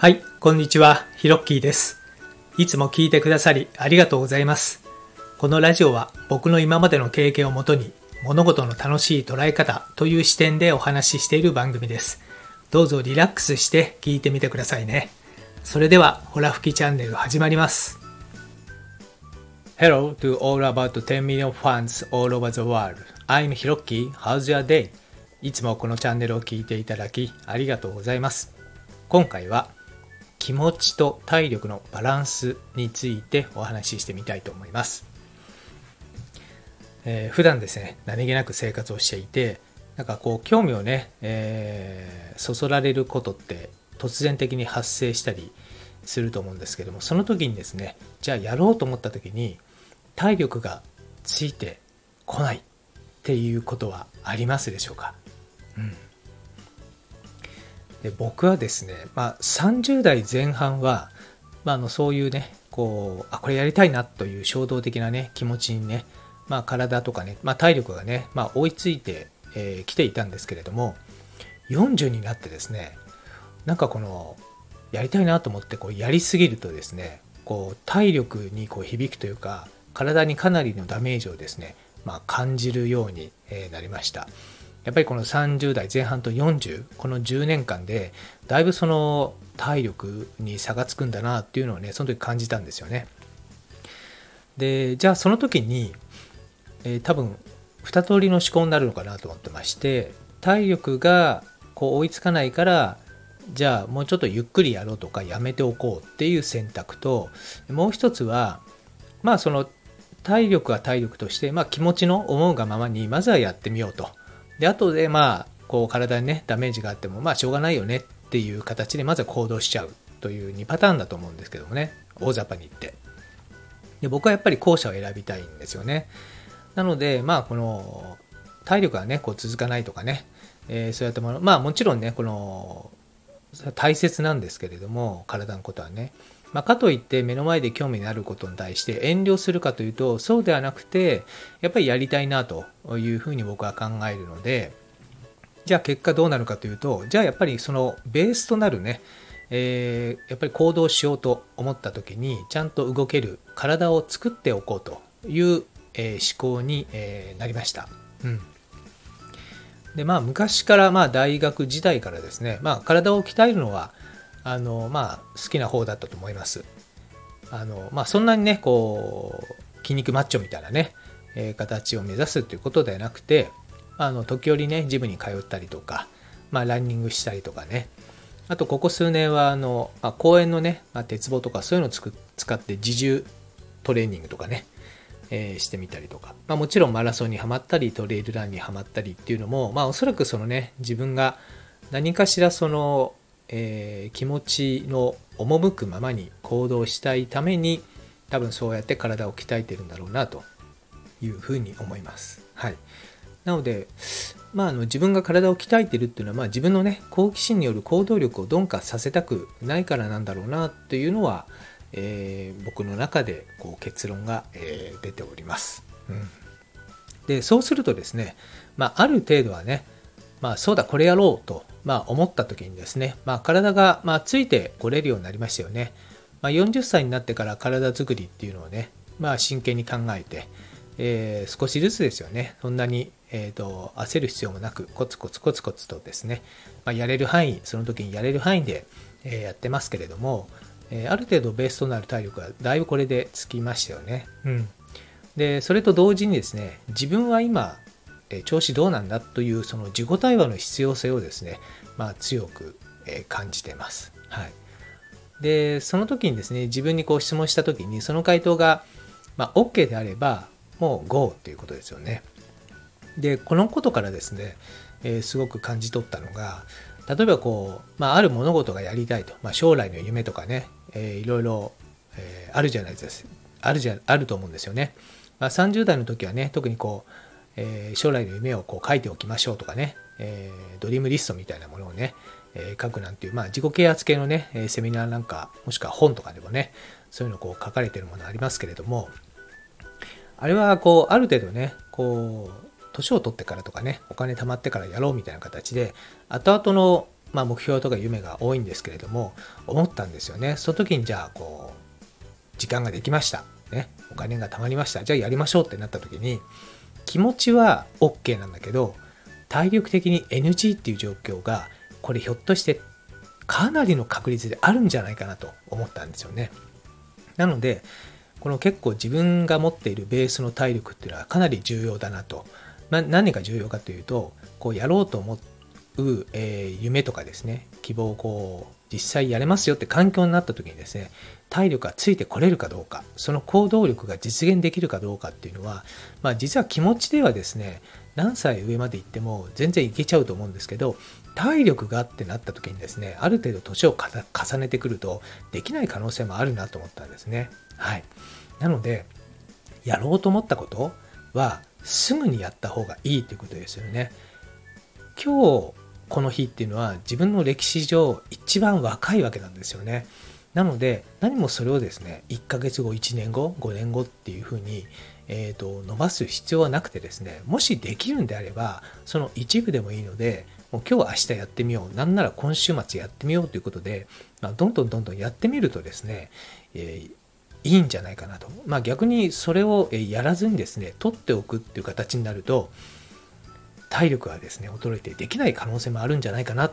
はい、こんにちは、ヒロッキーです。いつも聞いてくださりありがとうございます。このラジオは僕の今までの経験をもとに物事の楽しい捉え方という視点でお話ししている番組です。どうぞリラックスして聞いてみてくださいね。それでは、ほら吹きチャンネル始まります。Hello to all about 10 million fans all over the world. I'm Hiroki. How's your day? いつもこのチャンネルを聞いていただきありがとうございます。今回は気持ちと体力のバランスについてお話ししてみたいと思います。普段ですね、何気なく生活をしていて、なんかこう興味をね、そそられることって突然的に発生したりすると思うんですけども、その時にですね、じゃあやろうと思った時に体力がついてこないっていうことはありますでしょうか。で、僕はですね、30代前半は、そういうね、これやりたいなという衝動的なね気持ちにね、体とかね、体力がね、追いついてき、ていたんですけれども、40になってですね、なんかこのやりたいなと思ってやりすぎるとですね、体力に響くというか、体にかなりのダメージをですね、感じるようになりました。やっぱりこの30代前半と40、この10年間でだいぶその体力に差がつくんだなっていうのをね、その時感じたんですよね。で、じゃあその時に、多分2通りの思考になるのかなと思ってまして、体力が追いつかないから、じゃあもうちょっとゆっくりやろうとかやめておこうっていう選択と、もう一つはその体力は体力として、気持ちの思うがままにまずはやってみようと。で、後で体にねダメージがあってもしょうがないよねっていう形でまずは行動しちゃうという2パターンだと思うんですけどもね、大雑把に言って。で、僕はやっぱり後者を選びたいんですよね。なのでこの体力がね続かないとかね、そういったもの、もちろんねこの大切なんですけれども、体のことはね、かといって目の前で興味のあることに対して遠慮するかというと、そうではなくて、やっぱりやりたいなというふうに僕は考えるので、じゃあ結果どうなるかというと、じゃあやっぱりそのベースとなるね、やっぱり行動しようと思った時にちゃんと動ける体を作っておこうという、思考に、なりました。で、昔から、大学時代からですね、体を鍛えるのは好きな方だったと思います。そんなにね筋肉マッチョみたいなね、形を目指すということではなくて、時折ねジムに通ったりとか、ランニングしたりとかね、あとここ数年は公園のね、鉄棒とかそういうのを使って自重トレーニングとかね、してみたりとか、もちろんマラソンにはまったりトレイルランにはまったりっていうのも、おそらくそのね自分が何かしらその、気持ちの赴くままに行動したいために、多分そうやって体を鍛えてるんだろうなというふうに思います。はい。なので、自分が体を鍛えてるっていうのは、自分のね好奇心による行動力を鈍化させたくないからなんだろうなというのは、僕の中で結論が、出ております。で、そうするとですね、ある程度はね、そうだこれやろうと、思った時にですね、体が、ついてこれるようになりましたよね。40歳になってから体作りっていうのをね、真剣に考えて、少しずつですよね、そんなに、焦る必要もなく、コツコツコツコツとですね、やれる範囲、その時にやれる範囲で、やってますけれども、ある程度ベースとなる体力がだいぶこれでつきましたよね。で、それと同時にですね、自分は今調子どうなんだというその自己対話の必要性をですね、強く感じています。はい。で、その時にですね、自分に質問した時に、その回答が、OK であればもう GO ということですよね。で、このことからですね、すごく感じ取ったのが、例えばある物事がやりたいと、将来の夢とかね、いろいろ、あるじゃないですか。あると思うんですよね。30代の時はね、特に将来の夢を書いておきましょうとかね、ドリームリストみたいなものをね、書くなんていう、自己啓発系のね、セミナーなんか、もしくは本とかでもね、そういうの書かれているものありますけれども、あれはある程度ね、年を取ってからとかね、お金貯まってからやろうみたいな形で、後々のまあ、目標とか夢が多いんですけれども、思ったんですよね。その時にじゃあこう時間ができました、ね、お金が貯まりました、じゃあやりましょうってなった時に、気持ちは OK なんだけど体力的に NG っていう状況が、これひょっとしてかなりの確率であるんじゃないかなと思ったんですよね。なのでこの結構自分が持っているベースの体力っていうのはかなり重要だなと、何が重要かというと、こうやろうと思う、夢とかですね、希望をこう実際やれますよって環境になった時にですね、体力がついてこれるかどうか、その行動力が実現できるかどうかっていうのは、まあ、実は気持ちではですね、何歳上まで行っても全然いけちゃうと思うんですけど、体力がってなった時にですね、ある程度年を重ねてくるとできない可能性もあるなと思ったんですね。はい。なのでやろうと思ったことはすぐにやった方がいいということですよね。今日この日っていうのは自分の歴史上一番若いわけなんですよね。なので何もそれをですね、1ヶ月後、1年後、5年後っていうふうに、伸ばす必要はなくてですね、もしできるんであればその一部でもいいので、もう今日明日やってみよう、なんなら今週末やってみようということで、まあ、どんどんやってみるとですね、いいんじゃないかなと。まあ逆にそれをやらずにですね、取っておくっていう形になると、体力がですね、衰えてできない可能性もあるんじゃないかなっ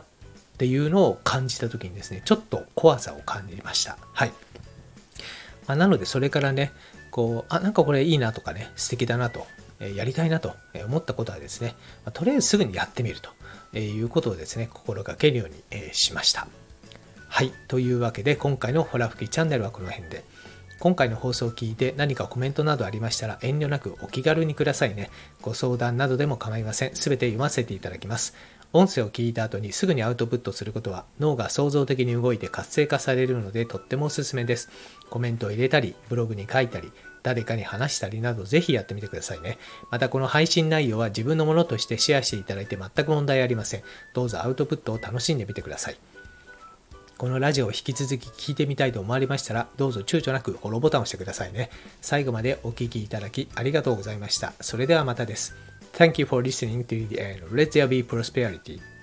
ていうのを感じたときにですね、ちょっと怖さを感じました。はい。まあ、なのでそれからね、こう、なんかこれいいなとかね、素敵だなと、やりたいなと思ったことはですね、とりあえずすぐにやってみるということをですね、心がけるようにしました。はい。というわけで今回のほら吹きチャンネルはこの辺で。今回の放送を聞いて何かコメントなどありましたら遠慮なくお気軽にくださいね。ご相談などでも構いません。すべて読ませていただきます。音声を聞いた後にすぐにアウトプットすることは脳が創造的に動いて活性化されるのでとってもおすすめです。コメントを入れたり、ブログに書いたり、誰かに話したりなどぜひやってみてくださいね。またこの配信内容は自分のものとしてシェアしていただいて全く問題ありません。どうぞアウトプットを楽しんでみてください。このラジオを引き続き聞いてみたいと思われましたら、どうぞ躊躇なくフォローボタンを押してくださいね。最後までお聞きいただきありがとうございました。それではまたです。Thank you for listening to the end. Let there be prosperity.